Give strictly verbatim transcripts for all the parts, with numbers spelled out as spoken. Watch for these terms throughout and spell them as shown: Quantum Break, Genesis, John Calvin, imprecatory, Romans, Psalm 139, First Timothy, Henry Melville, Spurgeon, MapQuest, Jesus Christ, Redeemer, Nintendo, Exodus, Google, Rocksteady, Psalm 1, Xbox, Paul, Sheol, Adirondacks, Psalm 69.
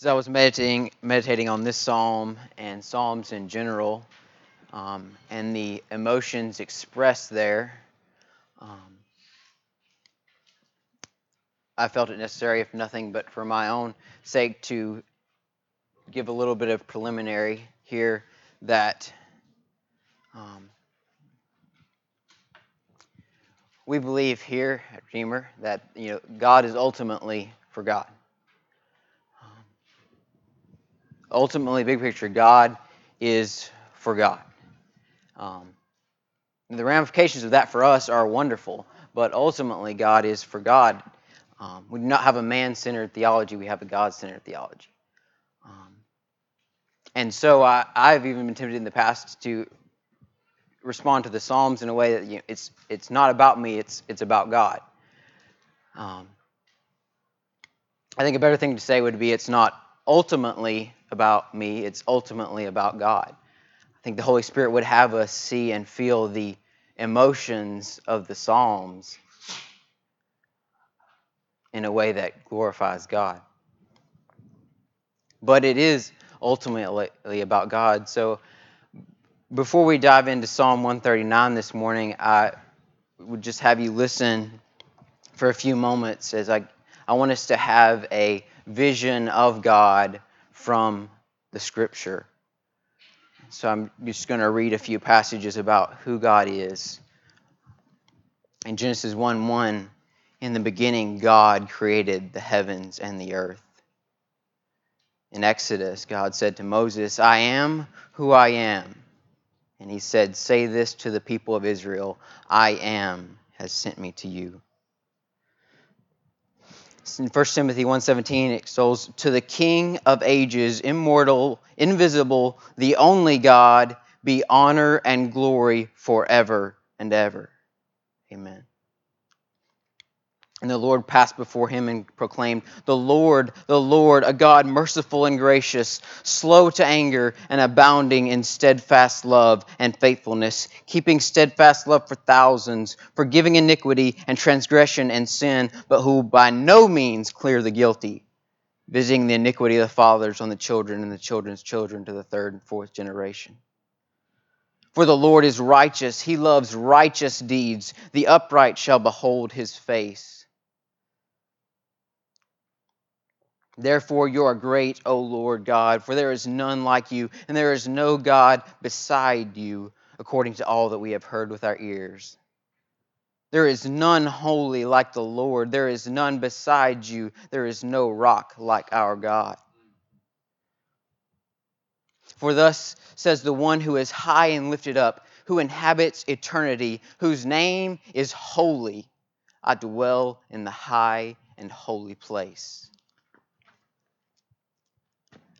as I was meditating meditating on this psalm and psalms in general, um, and the emotions expressed there, um, I felt it necessary, if nothing but for my own sake, to give a little bit of preliminary here that um, we believe here at Redeemer that you know God is ultimately for God. Um, ultimately, big picture, God is for God. Um, the ramifications of that for us are wonderful, but ultimately God is for God. Um, we do not have a man-centered theology, we have a God-centered theology. Um, and so I, I've even been tempted in the past to respond to the Psalms in a way that you know, it's it's not about me, it's it's about God. Um, I think a better thing to say would be it's not ultimately about me, it's ultimately about God. I think the Holy Spirit would have us see and feel the emotions of the Psalms in a way that glorifies God. But it is ultimately about God. So before we dive into Psalm one thirty-nine this morning, I would just have you listen for a few moments as I, I want us to have a vision of God from the Scripture. So I'm just going to read a few passages about who God is. In Genesis one one, in the beginning, God created the heavens and the earth. In Exodus, God said to Moses, I am who I am. And he said, say this to the people of Israel, I am has sent me to you. In First Timothy one seventeen, it extols, to the King of ages, immortal, invisible, the only God, be honor and glory forever and ever. Amen. And the Lord passed before him and proclaimed, the Lord, the Lord, a God merciful and gracious, slow to anger and abounding in steadfast love and faithfulness, keeping steadfast love for thousands, forgiving iniquity and transgression and sin, but who by no means clear the guilty, visiting the iniquity of the fathers on the children and the children's children to the third and fourth generation. For the Lord is righteous, he loves righteous deeds, the upright shall behold his face. Therefore you are great, O Lord God, for there is none like you, and there is no God beside you, according to all that we have heard with our ears. There is none holy like the Lord, there is none beside you, there is no rock like our God. For thus says the one who is high and lifted up, who inhabits eternity, whose name is holy, I dwell in the high and holy place.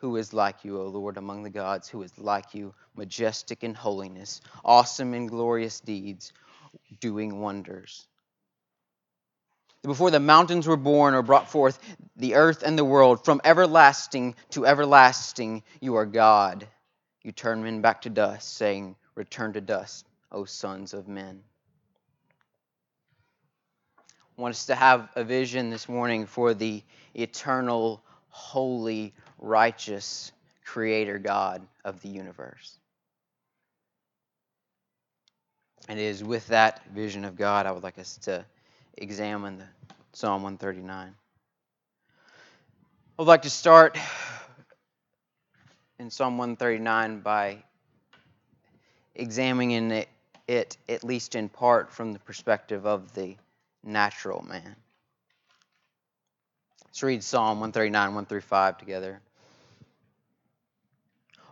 Who is like you, O Lord, among the gods? Who is like you, majestic in holiness, awesome in glorious deeds, doing wonders? Before the mountains were born or brought forth, the earth and the world, from everlasting to everlasting, you are God. You turn men back to dust, saying, Return to dust, O sons of men. I want us to have a vision this morning for the eternal, holy, righteous creator God of the universe. And it is with that vision of God I would like us to examine the Psalm one thirty-nine. I would like to start in Psalm one thirty-nine by examining it, it at least in part from the perspective of the natural man. Let's read Psalm one thirty-nine, one through five together.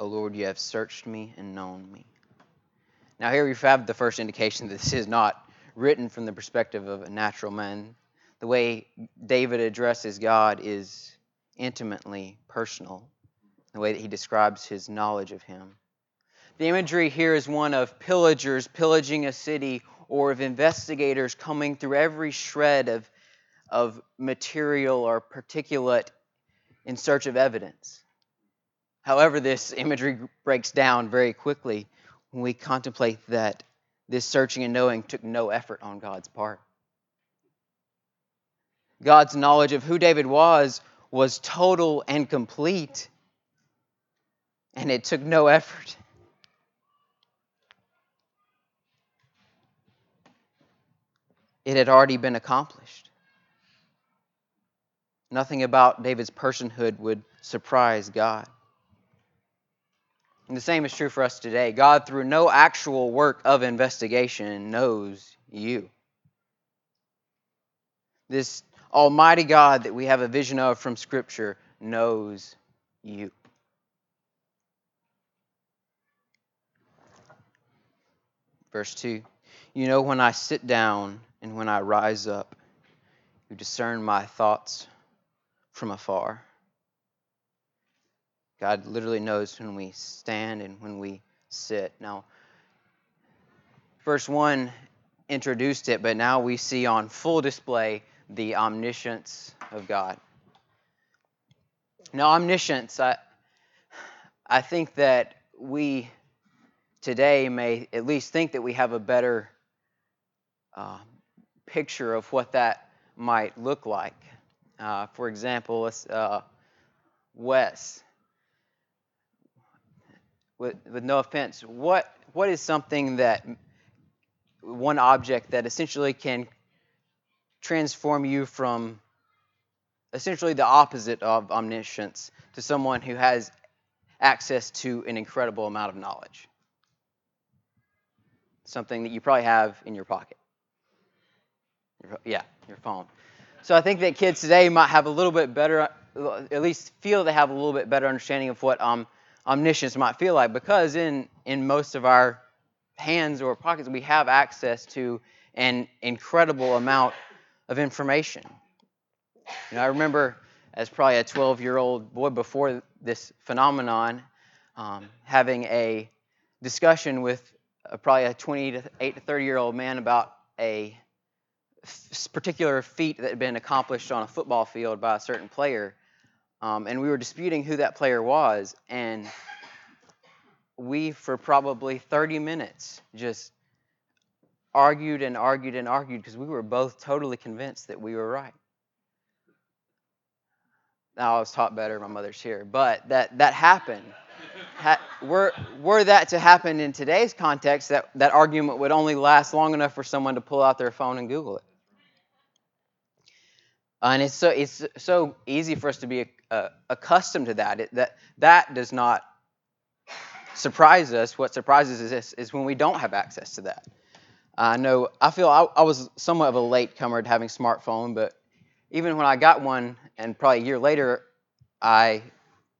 O Lord, you have searched me and known me. Now here we have the first indication that this is not written from the perspective of a natural man. The way David addresses God is intimately personal, the way that he describes his knowledge of him. The imagery here is one of pillagers pillaging a city or of investigators coming through every shred of, of material or particulate in search of evidence. However, this imagery breaks down very quickly when we contemplate that this searching and knowing took no effort on God's part. God's knowledge of who David was was total and complete, and it took no effort. It had already been accomplished. Nothing about David's personhood would surprise God. And the same is true for us today. God, through no actual work of investigation, knows you. This Almighty God that we have a vision of from Scripture knows you. Verse two, you know when I sit down and when I rise up, you discern my thoughts from afar. God literally knows when we stand and when we sit. Now, verse one introduced it, but now we see on full display the omniscience of God. Now, omniscience, I, I think that we today may at least think that we have a better uh, picture of what that might look like. Uh, for example, uh, Wes, with, with no offense, what what is something that, one object that essentially can transform you from essentially the opposite of omniscience to someone who has access to an incredible amount of knowledge? Something that you probably have in your pocket. Your, yeah, your phone. So I think that kids today might have a little bit better, at least feel they have a little bit better understanding of what um, omniscience might feel like, because in, in most of our hands or pockets we have access to an incredible amount of information. You know, I remember as probably a twelve-year-old boy before this phenomenon, um, having a discussion with a, probably a twenty-eight to thirty-year-old man about a f- particular feat that had been accomplished on a football field by a certain player, um, and we were disputing who that player was, and we, for probably thirty minutes, just argued and argued and argued because we were both totally convinced that we were right. Now, I was taught better, my mother's here, but that, that happened. Ha, were, were that to happen in today's context, that, that argument would only last long enough for someone to pull out their phone and Google it. Uh, and it's so, it's so easy for us to be uh, accustomed to that. It, that. That does not surprise us. What surprises us is when we don't have access to that. I know, I feel I, I was somewhat of a latecomer to having a smartphone, but even when I got one, and probably a year later, I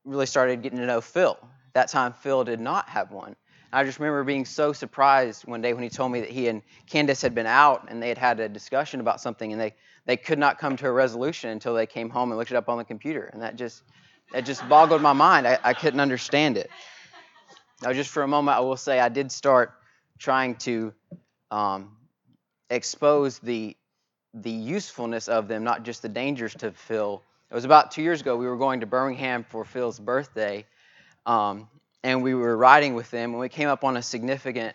really started getting to know Phil. That time, Phil did not have one. And I just remember being so surprised one day when he told me that he and Candace had been out, and they had had a discussion about something, and they, they could not come to a resolution until they came home and looked it up on the computer. And that just that just boggled my mind. I, I couldn't understand it. Now, just for a moment, I will say I did start trying to Um, expose the the usefulness of them, not just the dangers to Phil. It was about two years ago. We were going to Birmingham for Phil's birthday, um, and we were riding with them, and we came up on a significant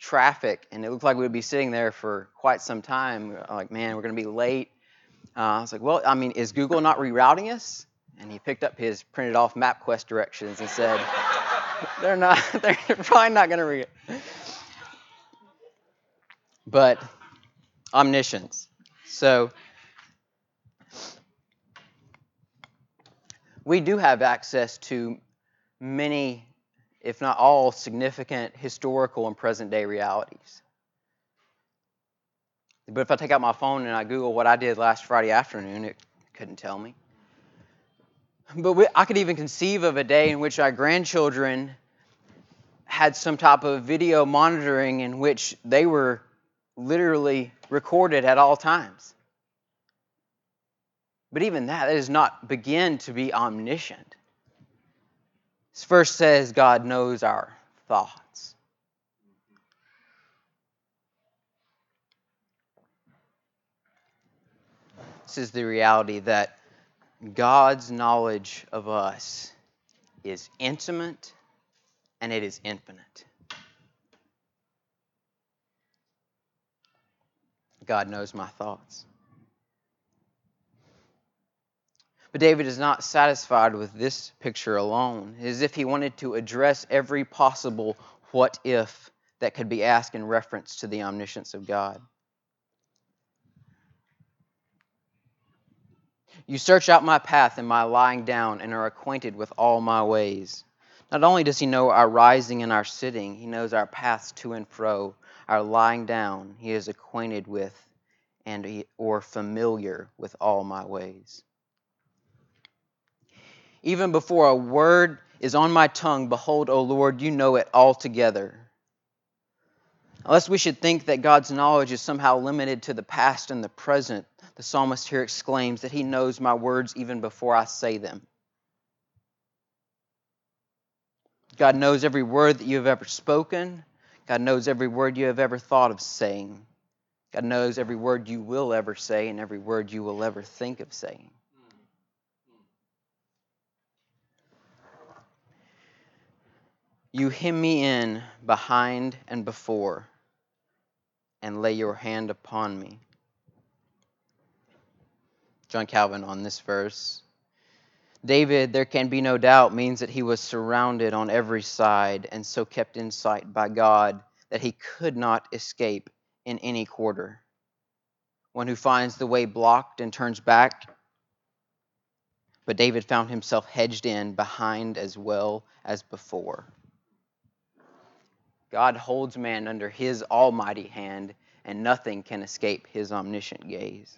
traffic, and it looked like we would be sitting there for quite some time. We were like, man, we're going to be late. Uh, I was like, well, I mean, is Google not rerouting us? And he picked up his printed off MapQuest directions and said, they're not. They're probably not going to re. But omniscience. So we do have access to many, if not all, significant historical and present-day realities. But if I take out my phone and I Google what I did last Friday afternoon, it couldn't tell me. But we, I could even conceive of a day in which our grandchildren had some type of video monitoring in which they were literally recorded at all times. But even that, that does not begin to be omniscient. This verse says God knows our thoughts. This is the reality that God's knowledge of us is intimate and it is infinite. God knows my thoughts. But David is not satisfied with this picture alone. It is as if he wanted to address every possible what if that could be asked in reference to the omniscience of God. You search out my path in my lying down and are acquainted with all my ways. Not only does he know our rising and our sitting, he knows our paths to and fro, our lying down. He is acquainted with and he, or familiar with all my ways. Even before a word is on my tongue, behold, O Lord, you know it altogether. Unless we should think that God's knowledge is somehow limited to the past and the present, the psalmist here exclaims that he knows my words even before I say them. God knows every word that you have ever spoken. God knows every word you have ever thought of saying. God knows every word you will ever say and every word you will ever think of saying. You hem me in behind and before, and lay your hand upon me. John Calvin on this verse. David, there can be no doubt, means that he was surrounded on every side and so kept in sight by God that he could not escape in any quarter. One who finds the way blocked and turns back. But David found himself hedged in behind as well as before. God holds man under his almighty hand, and nothing can escape his omniscient gaze.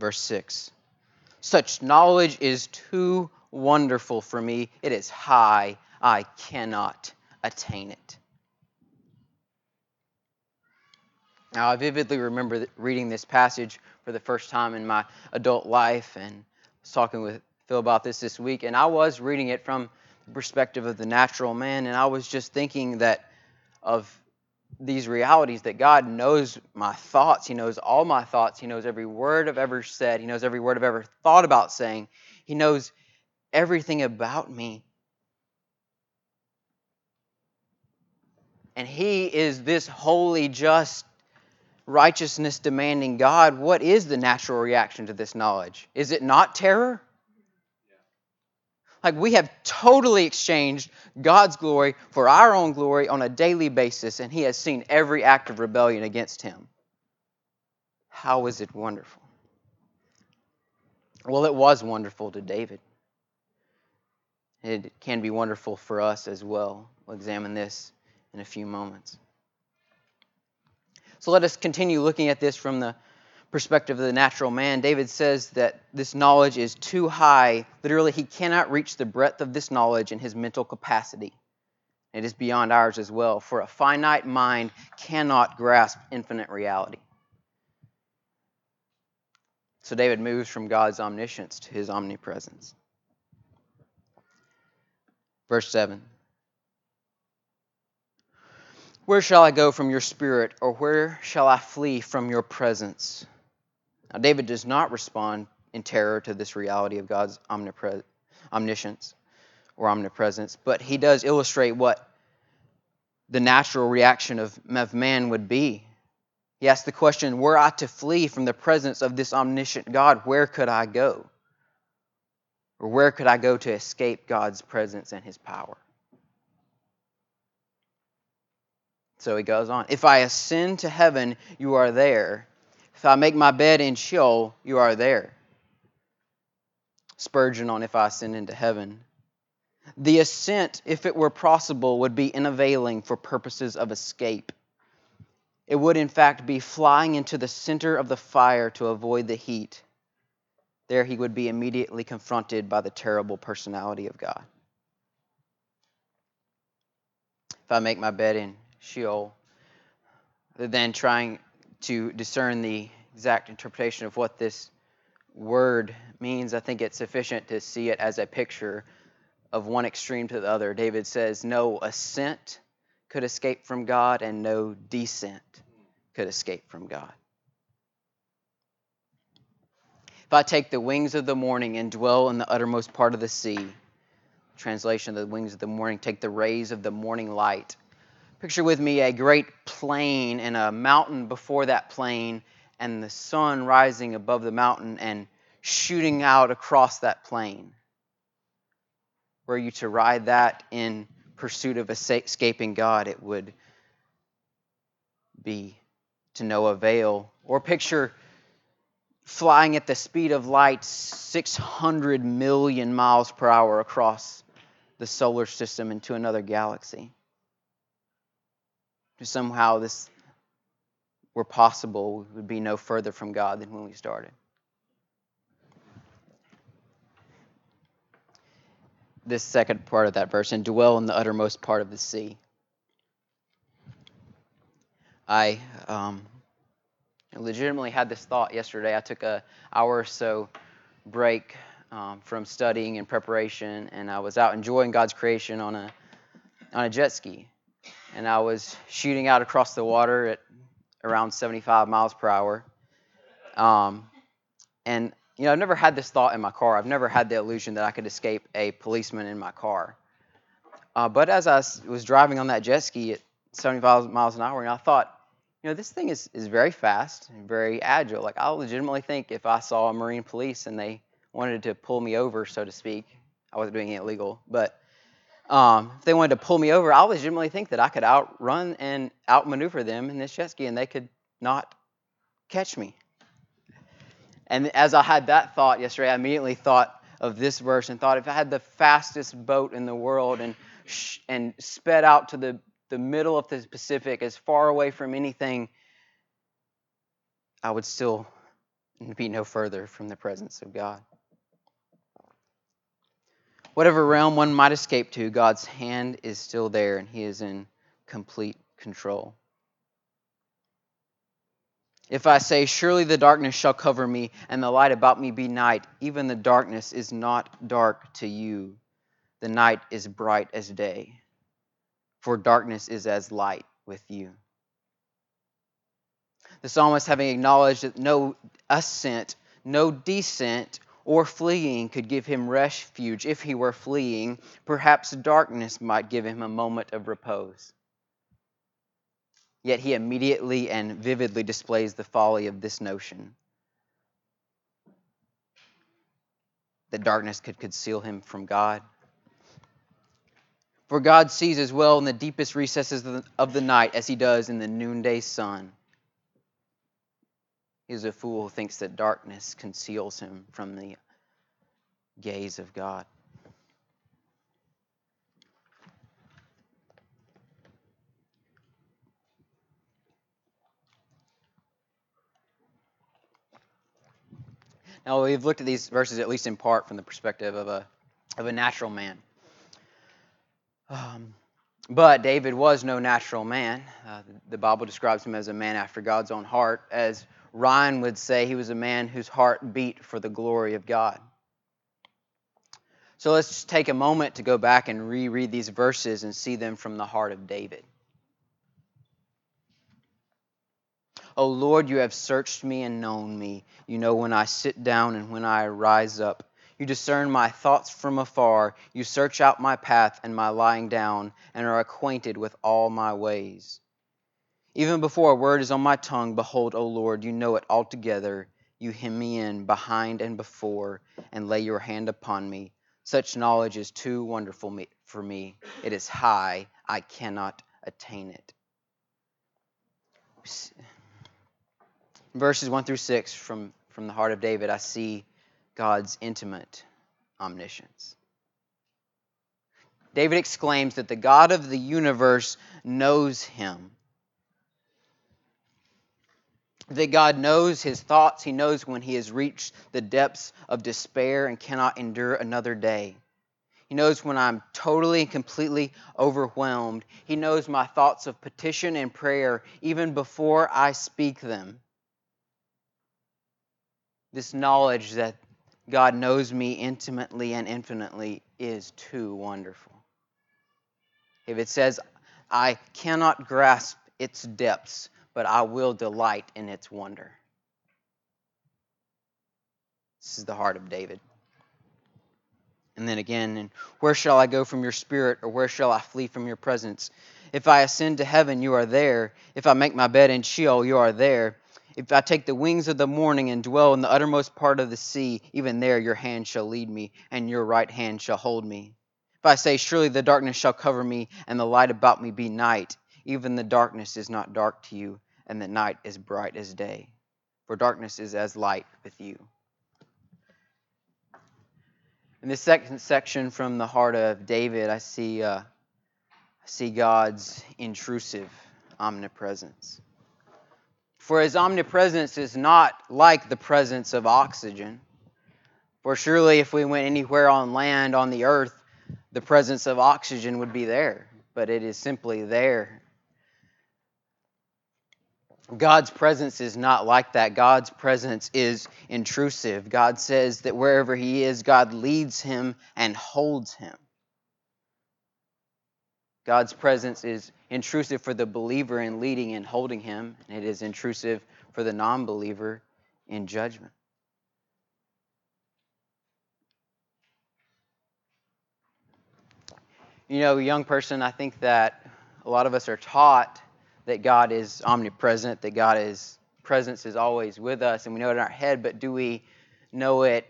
Verse six, such knowledge is too wonderful for me. It is high. I cannot attain it. Now, I vividly remember reading this passage for the first time in my adult life, and I was talking with Phil about this this week, and I was reading it from the perspective of the natural man, and I was just thinking that of these realities that God knows my thoughts. He knows all my thoughts. He knows every word I've ever said. He knows every word I've ever thought about saying. He knows everything about me. And He is this holy, just, righteousness demanding God. What is the natural reaction to this knowledge? Is it not terror? Like, we have totally exchanged God's glory for our own glory on a daily basis, and He has seen every act of rebellion against Him. How is it wonderful? Well, it was wonderful to David. It can be wonderful for us as well. We'll examine this in a few moments. So let us continue looking at this from the perspective of the natural man. David says that this knowledge is too high. Literally, he cannot reach the breadth of this knowledge in his mental capacity. It is beyond ours as well, for a finite mind cannot grasp infinite reality. So David moves from God's omniscience to His omnipresence. Verse seven. Where shall I go from your spirit, or where shall I flee from your presence? Now, David does not respond in terror to this reality of God's omnipres- omniscience or omnipresence, but he does illustrate what the natural reaction of, of man would be. He asks the question, were I to flee from the presence of this omniscient God, where could I go? Or where could I go to escape God's presence and His power? So he goes on. If I ascend to heaven, you are there. If I make my bed in Sheol, you are there. Spurgeon on If I Ascend into Heaven. The ascent, if it were possible, would be unavailing for purposes of escape. It would, in fact, be flying into the center of the fire to avoid the heat. There he would be immediately confronted by the terrible personality of God. If I make my bed in Sheol, then trying to discern the exact interpretation of what this word means, I think it's sufficient to see it as a picture of one extreme to the other. David says, no ascent could escape from God, and no descent could escape from God. If I take the wings of the morning and dwell in the uttermost part of the sea, translation of the wings of the morning, take the rays of the morning light. Picture with me a great plain and a mountain before that plain, and the sun rising above the mountain and shooting out across that plain. Were you to ride that in pursuit of escaping God, it would be to no avail. Or picture flying at the speed of light six hundred million miles per hour across the solar system into another galaxy. If somehow this were possible, we would be no further from God than when we started. This second part of that verse, and dwell in the uttermost part of the sea. I um, legitimately had this thought yesterday. I took an hour or so break um, from studying and preparation, and I was out enjoying God's creation on a on a jet ski, and I was shooting out across the water at around seventy-five miles per hour, um, and. You know, I've never had this thought in my car. I've never had the illusion that I could escape a policeman in my car. Uh, but as I was driving on that jet ski at seventy-five miles an hour, and I thought, you know, this thing is, is very fast and very agile. Like, I legitimately think if I saw a Marine police and they wanted to pull me over, so to speak, I wasn't doing it illegal, but um, if they wanted to pull me over, I legitimately think that I could outrun and outmaneuver them in this jet ski, and they could not catch me. And as I had that thought yesterday, I immediately thought of this verse and thought, if I had the fastest boat in the world and sh- and sped out to the, the middle of the Pacific, as far away from anything, I would still be no further from the presence of God. Whatever realm one might escape to, God's hand is still there, and He is in complete control. If I say, surely the darkness shall cover me, and the light about me be night, even the darkness is not dark to you. The night is bright as day, for darkness is as light with you. The psalmist, having acknowledged that no ascent, no descent, or fleeing could give him refuge if he were fleeing, perhaps darkness might give him a moment of repose. Yet he immediately and vividly displays the folly of this notion that darkness could conceal him from God. For God sees as well in the deepest recesses of the night as He does in the noonday sun. He is a fool who thinks that darkness conceals him from the gaze of God. Now, we've looked at these verses, at least in part, from the perspective of a of a natural man. Um, but David was no natural man. Uh, the, the Bible describes him as a man after God's own heart. As Ryan would say, he was a man whose heart beat for the glory of God. So let's just take a moment to go back and reread these verses and see them from the heart of David. O Lord, you have searched me and known me. You know when I sit down and when I rise up. You discern my thoughts from afar. You search out my path and my lying down, and are acquainted with all my ways. Even before a word is on my tongue, behold, O Lord, you know it altogether. You hem me in behind and before, and lay your hand upon me. Such knowledge is too wonderful for me. It is high. I cannot attain it. verses one through six from, from the heart of David, I see God's intimate omniscience. David exclaims that the God of the universe knows him. That God knows his thoughts. He knows when he has reached the depths of despair and cannot endure another day. He knows when I'm totally and completely overwhelmed. He knows my thoughts of petition and prayer even before I speak them. This knowledge that God knows me intimately and infinitely is too wonderful. If it says, I cannot grasp its depths, but I will delight in its wonder. This is the heart of David. And then again, and where shall I go from your spirit, or where shall I flee from your presence? If I ascend to heaven, you are there. If I make my bed in Sheol, you are there. If I take the wings of the morning and dwell in the uttermost part of the sea, even there your hand shall lead me, and your right hand shall hold me. If I say, surely the darkness shall cover me, and the light about me be night, even the darkness is not dark to you, and the night is bright as day. For darkness is as light with you. In this second section from the heart of David, I see uh, I see God's intrusive omnipresence. For his omnipresence is not like the presence of oxygen. For surely if we went anywhere on land, on the earth, the presence of oxygen would be there. But it is simply there. God's presence is not like that. God's presence is intrusive. God says that wherever he is, God leads him and holds him. God's presence is intrusive for the believer in leading and holding him, and it is intrusive for the non-believer in judgment. You know, young person, I think that a lot of us are taught that God is omnipresent, that God's presence is always with us, and we know it in our head, but do we know it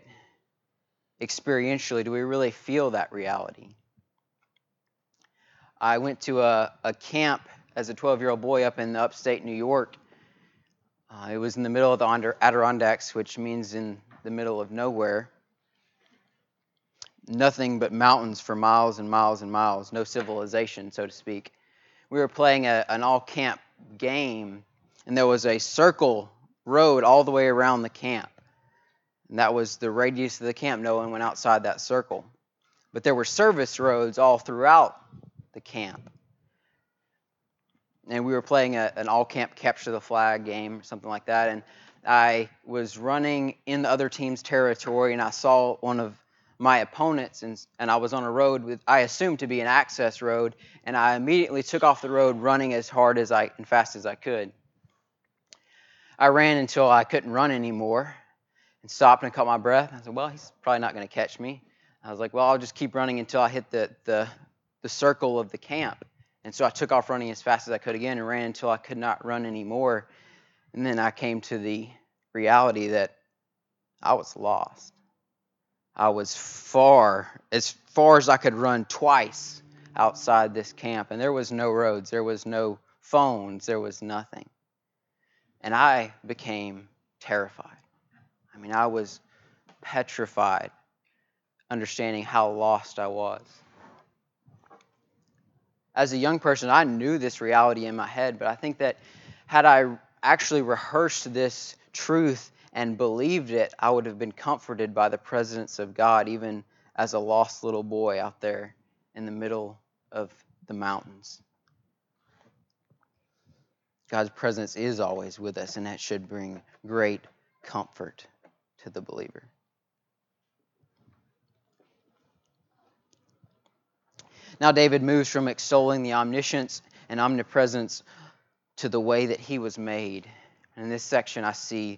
experientially? Do we really feel that reality? I went to a, a camp as a twelve-year-old boy up in upstate New York. Uh, it was in the middle of the Adirondacks, which means in the middle of nowhere. Nothing but mountains for miles and miles and miles, no civilization, so to speak. We were playing a, an all-camp game, and there was a circle road all the way around the camp. And that was the radius of the camp. No one went outside that circle. But there were service roads all throughout the camp. And we were playing a, an all-camp capture the flag game, something like that. And I was running in the other team's territory, and I saw one of my opponents, and, and I was on a road with, I assumed to be an access road, and I immediately took off the road running as hard as I and fast as I could. I ran until I couldn't run anymore and stopped and caught my breath. I said, well, he's probably not going to catch me. I was like, well, I'll just keep running until I hit the, the, the circle of the camp. And so I took off running as fast as I could again and ran until I could not run anymore. And then I came to the reality that I was lost. I was far, as far as I could run twice outside this camp. And there was no roads. There was no phones. There was nothing. And I became terrified. I mean, I was petrified, understanding how lost I was. As a young person, I knew this reality in my head, but I think that had I actually rehearsed this truth and believed it, I would have been comforted by the presence of God, even as a lost little boy out there in the middle of the mountains. God's presence is always with us, and that should bring great comfort to the believer. Now David moves from extolling the omniscience and omnipresence to the way that he was made. And in this section, I see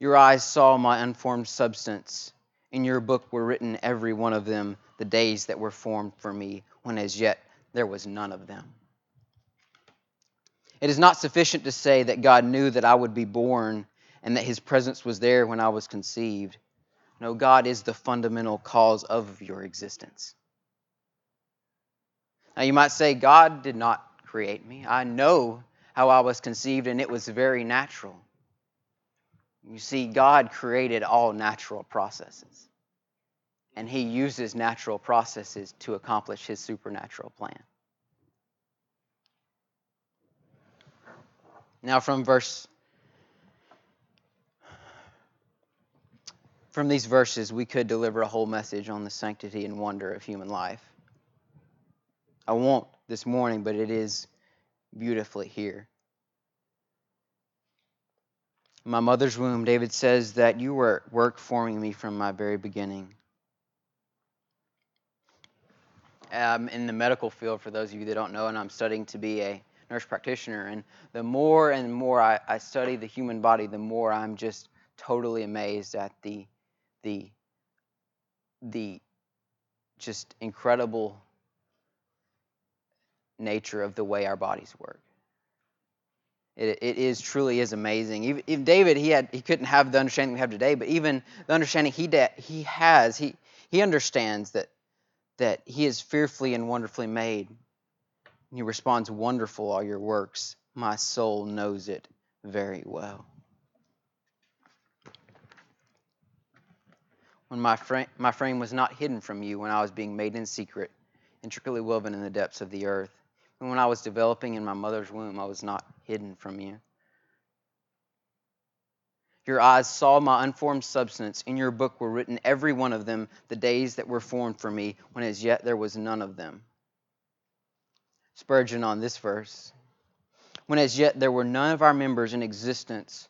Your eyes saw my unformed substance. In your book were written every one of them, the days that were formed for me, when as yet there was none of them. It is not sufficient to say that God knew that I would be born and that his presence was there when I was conceived. No, God is the fundamental cause of your existence. Now you might say, God did not create me. I know how I was conceived, and it was very natural. You see, God created all natural processes, and he uses natural processes to accomplish his supernatural plan. Now from verse from these verses, we could deliver a whole message on the sanctity and wonder of human life. I won't this morning, but it is beautifully here. In my mother's womb, David says that you were at work forming me from my very beginning. I'm in the medical field, for those of you that don't know, and I'm studying to be a nurse practitioner. And the more and more I, I study the human body, the more I'm just totally amazed at the the the just incredible nature of the way our bodies work. It, it is truly is amazing. Even, even David, he had he couldn't have the understanding we have today, but even the understanding he de- he has, he he understands that that he is fearfully and wonderfully made. And he responds, "Wonderful are your works. My soul knows it very well." When my frame, my frame was not hidden from you, when I was being made in secret, intricately woven in the depths of the earth. And when I was developing in my mother's womb, I was not hidden from you. Your eyes saw my unformed substance. In your book were written every one of them, the days that were formed for me, when as yet there was none of them. Spurgeon on this verse. When as yet there were none of our members in existence,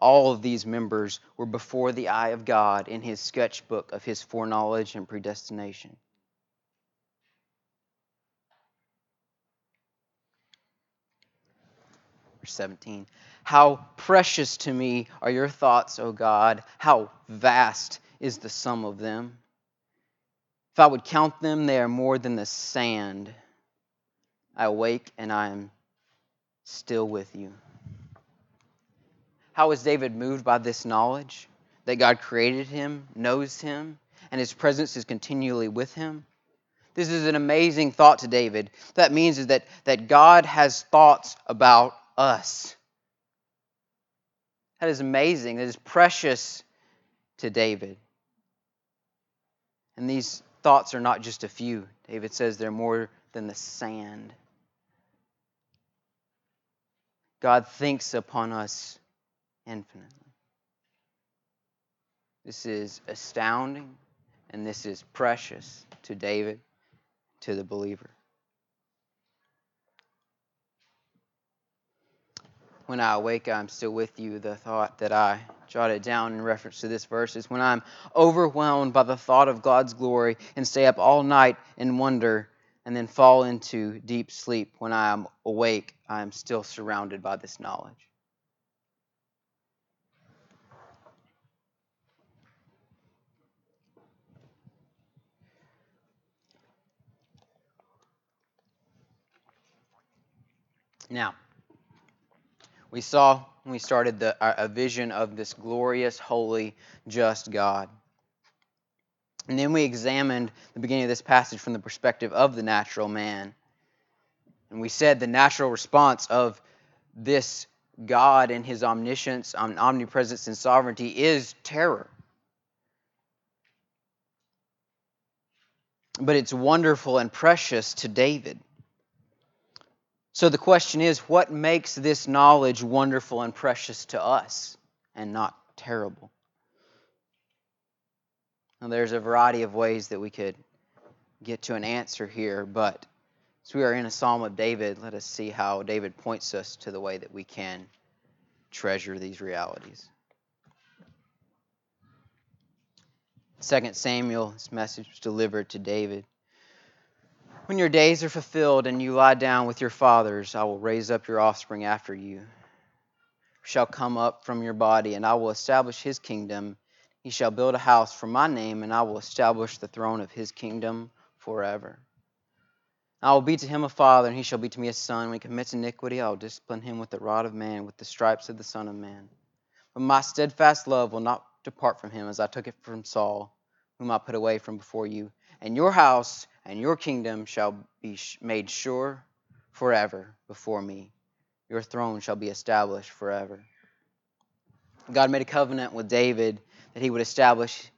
all of these members were before the eye of God in his sketchbook of his foreknowledge and predestination. Verse seventeen. How precious to me are your thoughts, O God. How vast is the sum of them. If I would count them, they are more than the sand. I awake and I am still with you. How is David moved by this knowledge that God created him, knows him, and his presence is continually with him? This is an amazing thought to David. What that means is that, that God has thoughts about us. That is amazing. That is precious to David. And these thoughts are not just a few. David says they're more than the sand. God thinks upon us infinitely. This is astounding, and this is precious to David, to the believer. When I awake, I'm still with you. The thought that I jotted down in reference to this verse is when I'm overwhelmed by the thought of God's glory and stay up all night in wonder and then fall into deep sleep. When I am awake, I am still surrounded by this knowledge. Now, we saw when we started the, a vision of this glorious, holy, just God. And then we examined the beginning of this passage from the perspective of the natural man. And we said the natural response of this God and his omniscience, omnipresence, and sovereignty is terror. But it's wonderful and precious to David. So the question is, what makes this knowledge wonderful and precious to us and not terrible? Now, there's a variety of ways that we could get to an answer here, but as we are in a Psalm of David, let us see how David points us to the way that we can treasure these realities. Second Samuel, this message was delivered to David. When your days are fulfilled and you lie down with your fathers, I will raise up your offspring after you, shall come up from your body, and I will establish his kingdom. He shall build a house for my name, and I will establish the throne of his kingdom forever. I will be to him a father, and he shall be to me a son. When he commits iniquity, I will discipline him with the rod of man, with the stripes of the Son of Man. But my steadfast love will not depart from him, as I took it from Saul, whom I put away from before you. And your house and your kingdom shall be made sure forever before me. Your throne shall be established forever. God made a covenant with David that he would establish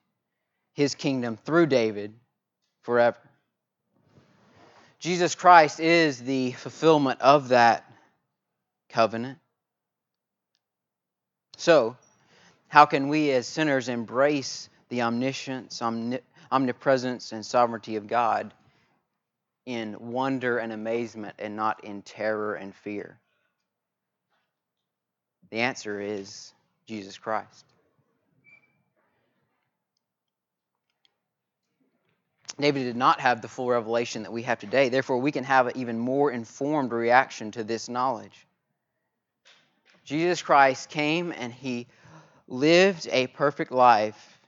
his kingdom through David forever. Jesus Christ is the fulfillment of that covenant. So, how can we as sinners embrace the omniscience, omni- omnipresence, and sovereignty of God in wonder and amazement and not in terror and fear? The answer is Jesus Christ. David did not have the full revelation that we have today. Therefore, we can have an even more informed reaction to this knowledge. Jesus Christ came and he lived a perfect life.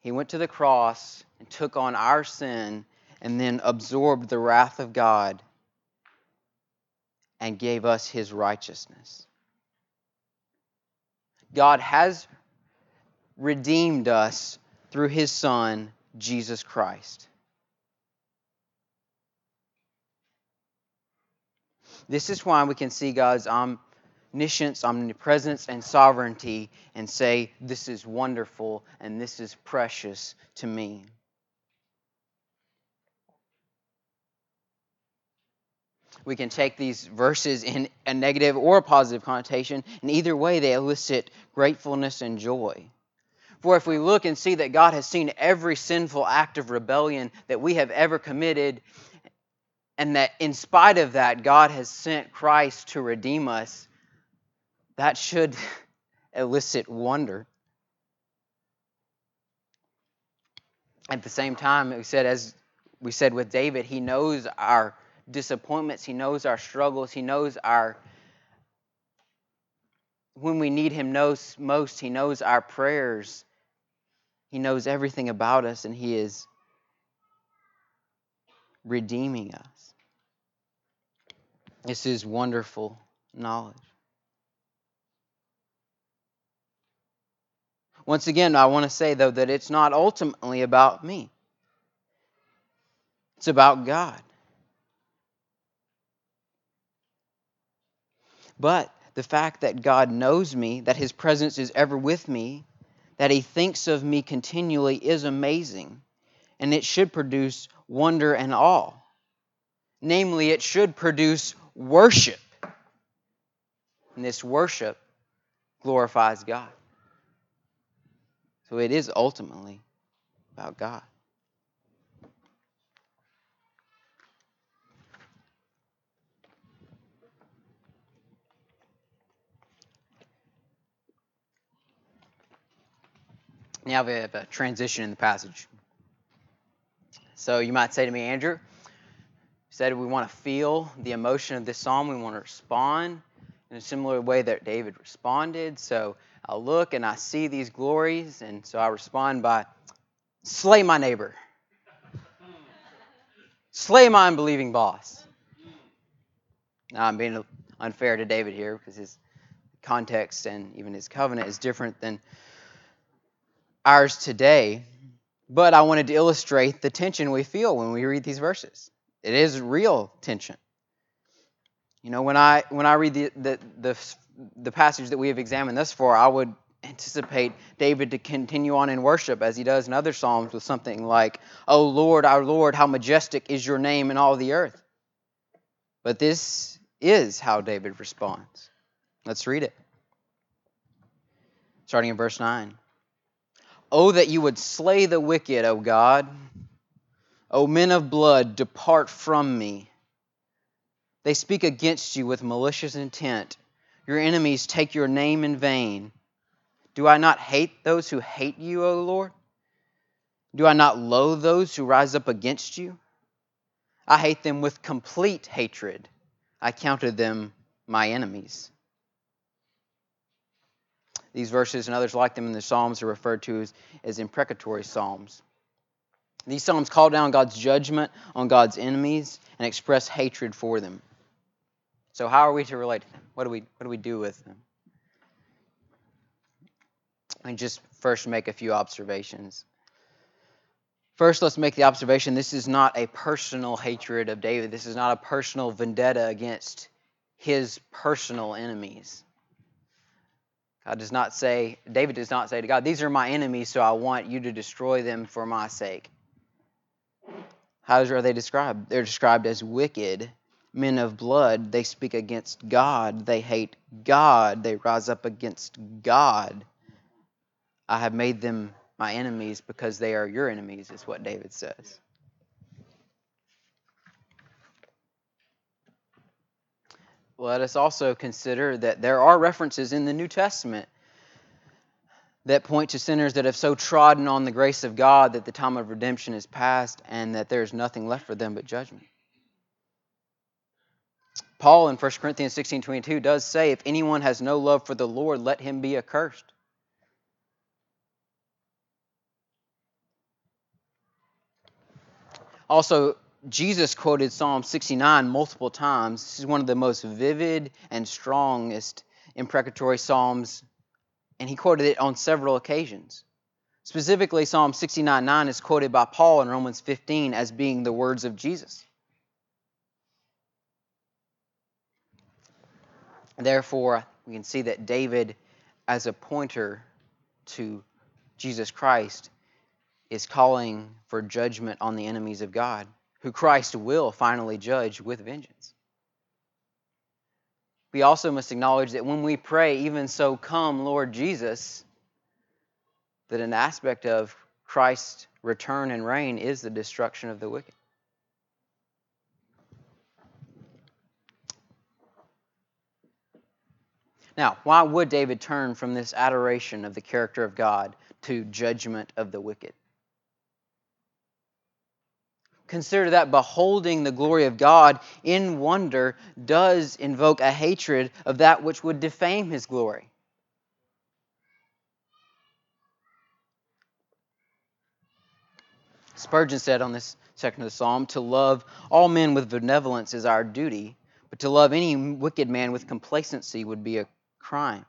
He went to the cross and took on our sin and then absorbed the wrath of God and gave us his righteousness. God has redeemed us through his Son, Jesus Christ. This is why we can see God's omniscience, omnipresence, and sovereignty and say, this is wonderful and this is precious to me. We can take these verses in a negative or a positive connotation, and either way they elicit gratefulness and joy. For if we look and see that God has seen every sinful act of rebellion that we have ever committed, and that in spite of that, God has sent Christ to redeem us, that should elicit wonder. At the same time, we said, as we said with David, he knows our disappointments, he knows our struggles, he knows our when we need him knows most, he knows our prayers, he knows everything about us, and he is redeeming us. This is wonderful knowledge. Once again, I want to say though that it's not ultimately about me. It's about God. But the fact that God knows me, that his presence is ever with me, that he thinks of me continually is amazing. And it should produce wonder and awe. Namely, it should produce worship. And this worship glorifies God. So it is ultimately about God. Now we have a transition in the passage. So you might say to me, Andrew, you said we want to feel the emotion of this psalm. We want to respond in a similar way that David responded. So I look and I see these glories, and so I respond by, slay my neighbor. Slay my unbelieving boss. Now I'm being unfair to David here because his context and even his covenant is different than ours today, but I wanted to illustrate the tension we feel when we read these verses. It is real tension. You know, when I when I read the the the, the passage that we have examined thus far, I would anticipate David to continue on in worship as he does in other psalms with something like, "O Lord, our Lord, how majestic is your name in all the earth." But this is how David responds. Let's read it. Starting in verse nine. Oh, that you would slay the wicked, O God. O men of blood, depart from me. They speak against you with malicious intent. Your enemies take your name in vain. Do I not hate those who hate you, O Lord? Do I not loathe those who rise up against you? I hate them with complete hatred. I counted them my enemies. These verses and others like them in the Psalms are referred to as, as imprecatory Psalms. These Psalms call down God's judgment on God's enemies and express hatred for them. So how are we to relate to them? What do we, what do, we do with them? And just first make a few observations. First, let's make the observation this is not a personal hatred of David. This is not a personal vendetta against his personal enemies. God does not say, David does not say to God, these are my enemies, so I want you to destroy them for my sake. How are they described? They're described as wicked men of blood. They speak against God. They hate God. They rise up against God. I have made them my enemies because they are your enemies, is what David says. Let us also consider that there are references in the New Testament that point to sinners that have so trodden on the grace of God that the time of redemption is past and that there is nothing left for them but judgment. Paul in First Corinthians sixteen twenty-two does say, if anyone has no love for the Lord, let him be accursed. Also, Jesus quoted Psalm sixty-nine multiple times. This is one of the most vivid and strongest imprecatory Psalms, and he quoted it on several occasions. Specifically, Psalm sixty-nine nine is quoted by Paul in Romans fifteen as being the words of Jesus. Therefore, we can see that David, as a pointer to Jesus Christ, is calling for judgment on the enemies of God, who Christ will finally judge with vengeance. We also must acknowledge that when we pray, even so come, Lord Jesus, that an aspect of Christ's return and reign is the destruction of the wicked. Now, why would David turn from this adoration of the character of God to judgment of the wicked? Consider that beholding the glory of God in wonder does invoke a hatred of that which would defame his glory. Spurgeon said on this section of the psalm, to love all men with benevolence is our duty, but to love any wicked man with complacency would be a crime.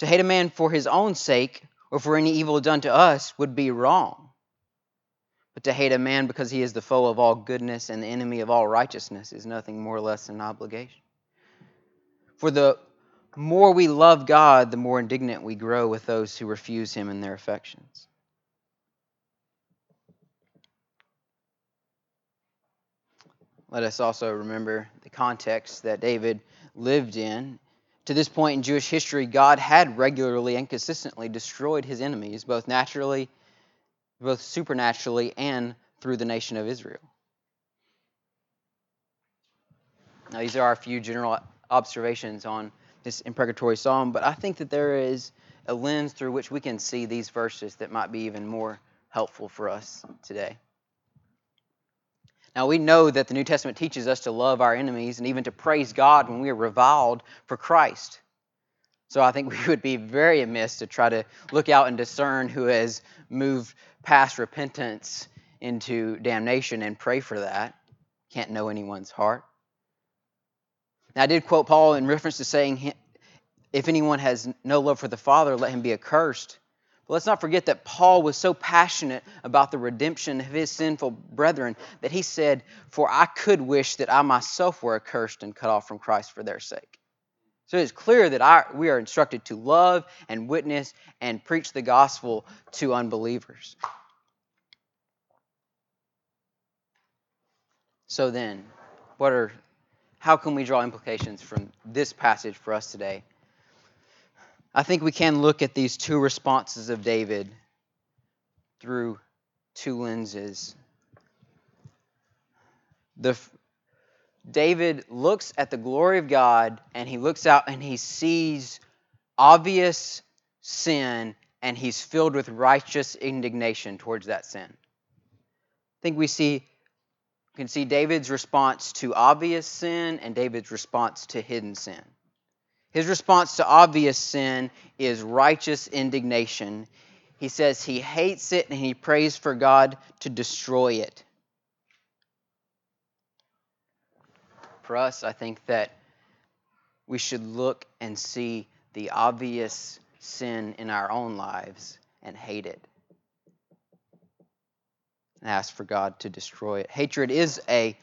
To hate a man for his own sake or for any evil done to us would be wrong. But to hate a man because he is the foe of all goodness and the enemy of all righteousness is nothing more or less than an obligation. For the more we love God, the more indignant we grow with those who refuse Him in their affections. Let us also remember the context that David lived in. To this point in Jewish history, God had regularly and consistently destroyed His enemies, both naturally both supernaturally and through the nation of Israel. Now, these are a few general observations on this imprecatory psalm, but I think that there is a lens through which we can see these verses that might be even more helpful for us today. Now, we know that the New Testament teaches us to love our enemies and even to praise God when we are reviled for Christ. So I think we would be very amiss to try to look out and discern who has moved past repentance into damnation and pray for that. Can't know anyone's heart. Now, I did quote Paul in reference to saying, if anyone has no love for the Father, let him be accursed. But let's not forget that Paul was so passionate about the redemption of his sinful brethren that he said, for I could wish that I myself were accursed and cut off from Christ for their sake. So it's clear that our, we are instructed to love and witness and preach the gospel to unbelievers. So then, what are, how can we draw implications from this passage for us today? I think we can look at these two responses of David through two lenses. The David looks at the glory of God, and he looks out and he sees obvious sin, and he's filled with righteous indignation towards that sin. I think we see You can see David's response to obvious sin and David's response to hidden sin. His response to obvious sin is righteous indignation. He says he hates it and he prays for God to destroy it. For us, I think that we should look and see the obvious sin in our own lives and hate it. And ask for God to destroy it. Hatred is a,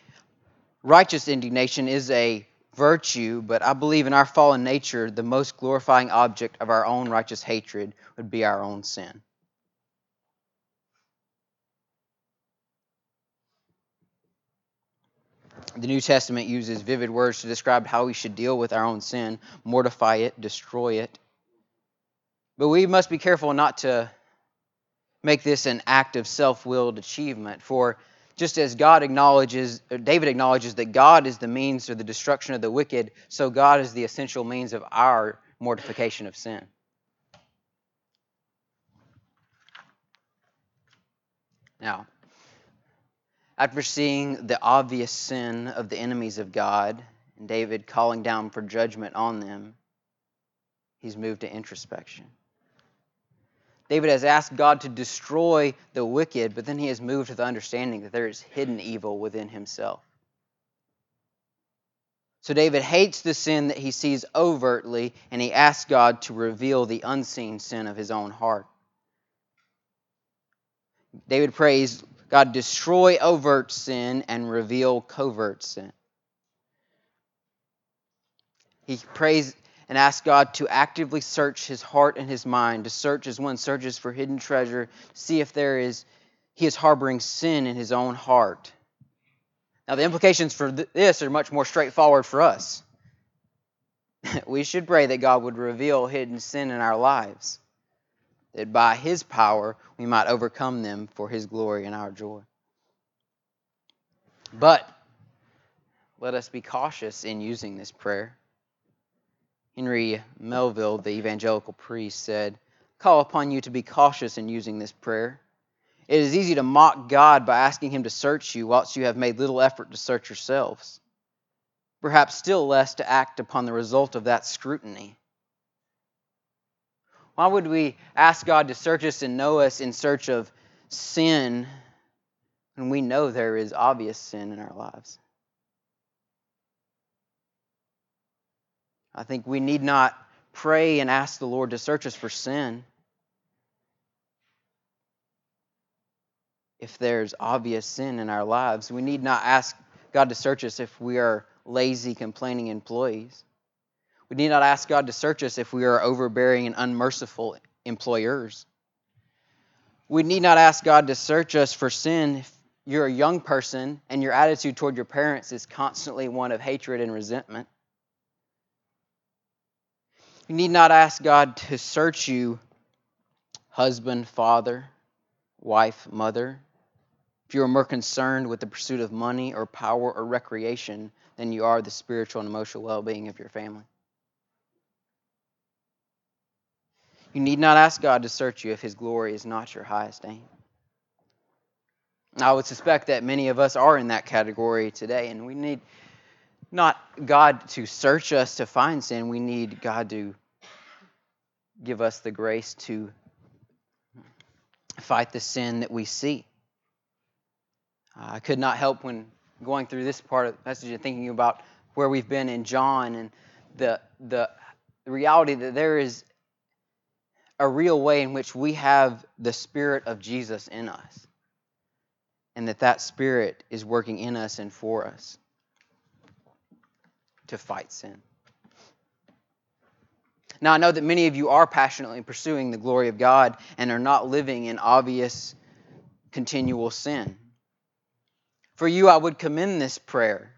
righteous indignation is a virtue, but I believe in our fallen nature, the most glorifying object of our own righteous hatred would be our own sin. The New Testament uses vivid words to describe how we should deal with our own sin, mortify it, destroy it. But we must be careful not to make this an act of self-willed achievement. For just as God acknowledges, or David acknowledges that God is the means to the destruction of the wicked, so God is the essential means of our mortification of sin. Now, after seeing the obvious sin of the enemies of God and David calling down for judgment on them, he's moved to introspection. David has asked God to destroy the wicked, but then he has moved to the understanding that there is hidden evil within himself. So David hates the sin that he sees overtly, and he asks God to reveal the unseen sin of his own heart. David prays, God, destroy overt sin and reveal covert sin. He prays and asks God to actively search his heart and his mind, to search as one searches for hidden treasure, see if there is he is harboring sin in his own heart. Now, the implications for th- this are much more straightforward for us. We should pray that God would reveal hidden sin in our lives, that by His power we might overcome them for His glory and our joy. But let us be cautious in using this prayer. Henry Melville, the evangelical priest, said, "Call upon you to be cautious in using this prayer. It is easy to mock God by asking Him to search you whilst you have made little effort to search yourselves, perhaps still less to act upon the result of that scrutiny." Why would we ask God to search us and know us in search of sin when we know there is obvious sin in our lives? I think we need not pray and ask the Lord to search us for sin if there's obvious sin in our lives. We need not ask God to search us if we are lazy, complaining employees. We need not ask God to search us if we are overbearing and unmerciful employers. We need not ask God to search us for sin if you're a young person and your attitude toward your parents is constantly one of hatred and resentment. We need not ask God to search you, husband, father, wife, mother, if you are more concerned with the pursuit of money or power or recreation than you are the spiritual and emotional well-being of your family. You need not ask God to search you if His glory is not your highest aim. I would suspect that many of us are in that category today, and we need not God to search us to find sin. We need God to give us the grace to fight the sin that we see. I could not help when going through this part of the message and thinking about where we've been in John and the the reality that there is a real way in which we have the Spirit of Jesus in us, and that that Spirit is working in us and for us to fight sin. Now, I know that many of you are passionately pursuing the glory of God and are not living in obvious, continual sin. For you, I would commend this prayer.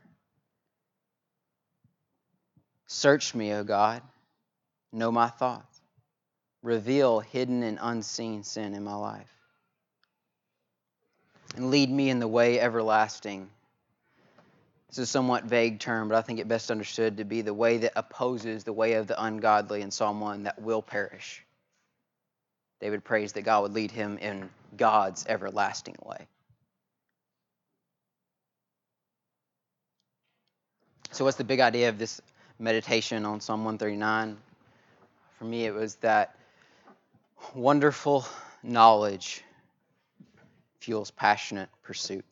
Search me, O God, know my thoughts. Reveal hidden and unseen sin in my life. And lead me in the way everlasting. This is a somewhat vague term, but I think it best understood to be the way that opposes the way of the ungodly in Psalm one that will perish. David prays that God would lead him in God's everlasting way. So what's the big idea of this meditation on Psalm one thirty-nine? For me, it was that wonderful knowledge fuels passionate pursuit.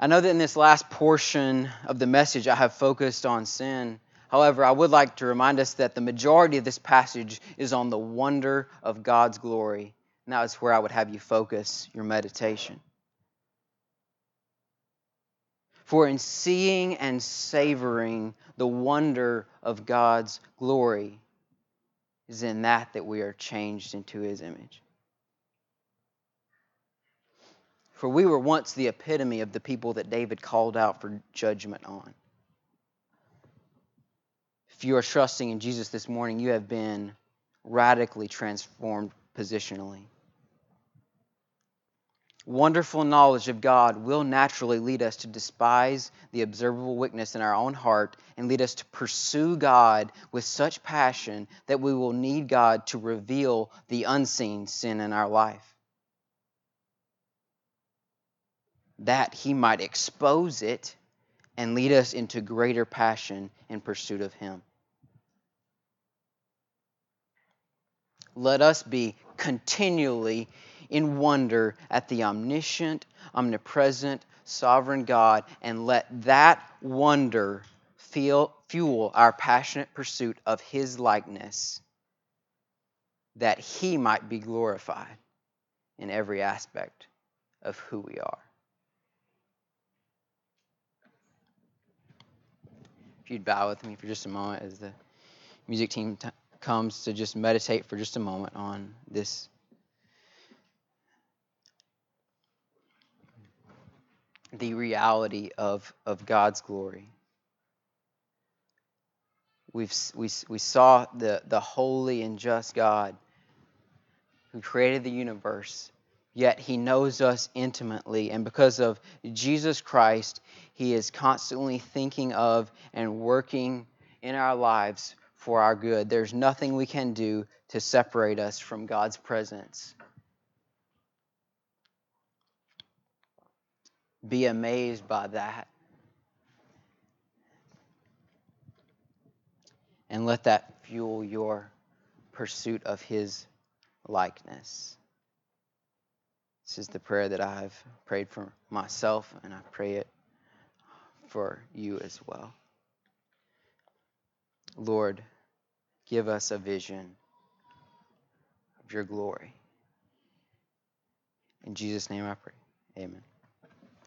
I know that in this last portion of the message, I have focused on sin. However, I would like to remind us that the majority of this passage is on the wonder of God's glory. And that is where I would have you focus your meditation. For in seeing and savoring the wonder of God's glory is in that that we are changed into His image. For we were once the epitome of the people that David called out for judgment on. If you are trusting in Jesus this morning, you have been radically transformed positionally. Wonderful knowledge of God will naturally lead us to despise the observable weakness in our own heart and lead us to pursue God with such passion that we will need God to reveal the unseen sin in our life, that He might expose it and lead us into greater passion in pursuit of Him. Let us be continually in wonder at the omniscient, omnipresent, sovereign God, and let that wonder feel, fuel our passionate pursuit of His likeness, that He might be glorified in every aspect of who we are. If you'd bow with me for just a moment as the music team t- comes to just meditate for just a moment on this the reality of of God's glory. We've we we saw the the holy and just God who created the universe, yet He knows us intimately, and because of Jesus Christ, He is constantly thinking of and working in our lives for our good. There's nothing we can do to separate us from God's presence. Be amazed by that. And let that fuel your pursuit of His likeness. This is the prayer that I have prayed for myself, and I pray it for you as well. Lord, give us a vision of Your glory. In Jesus' name I pray. Amen.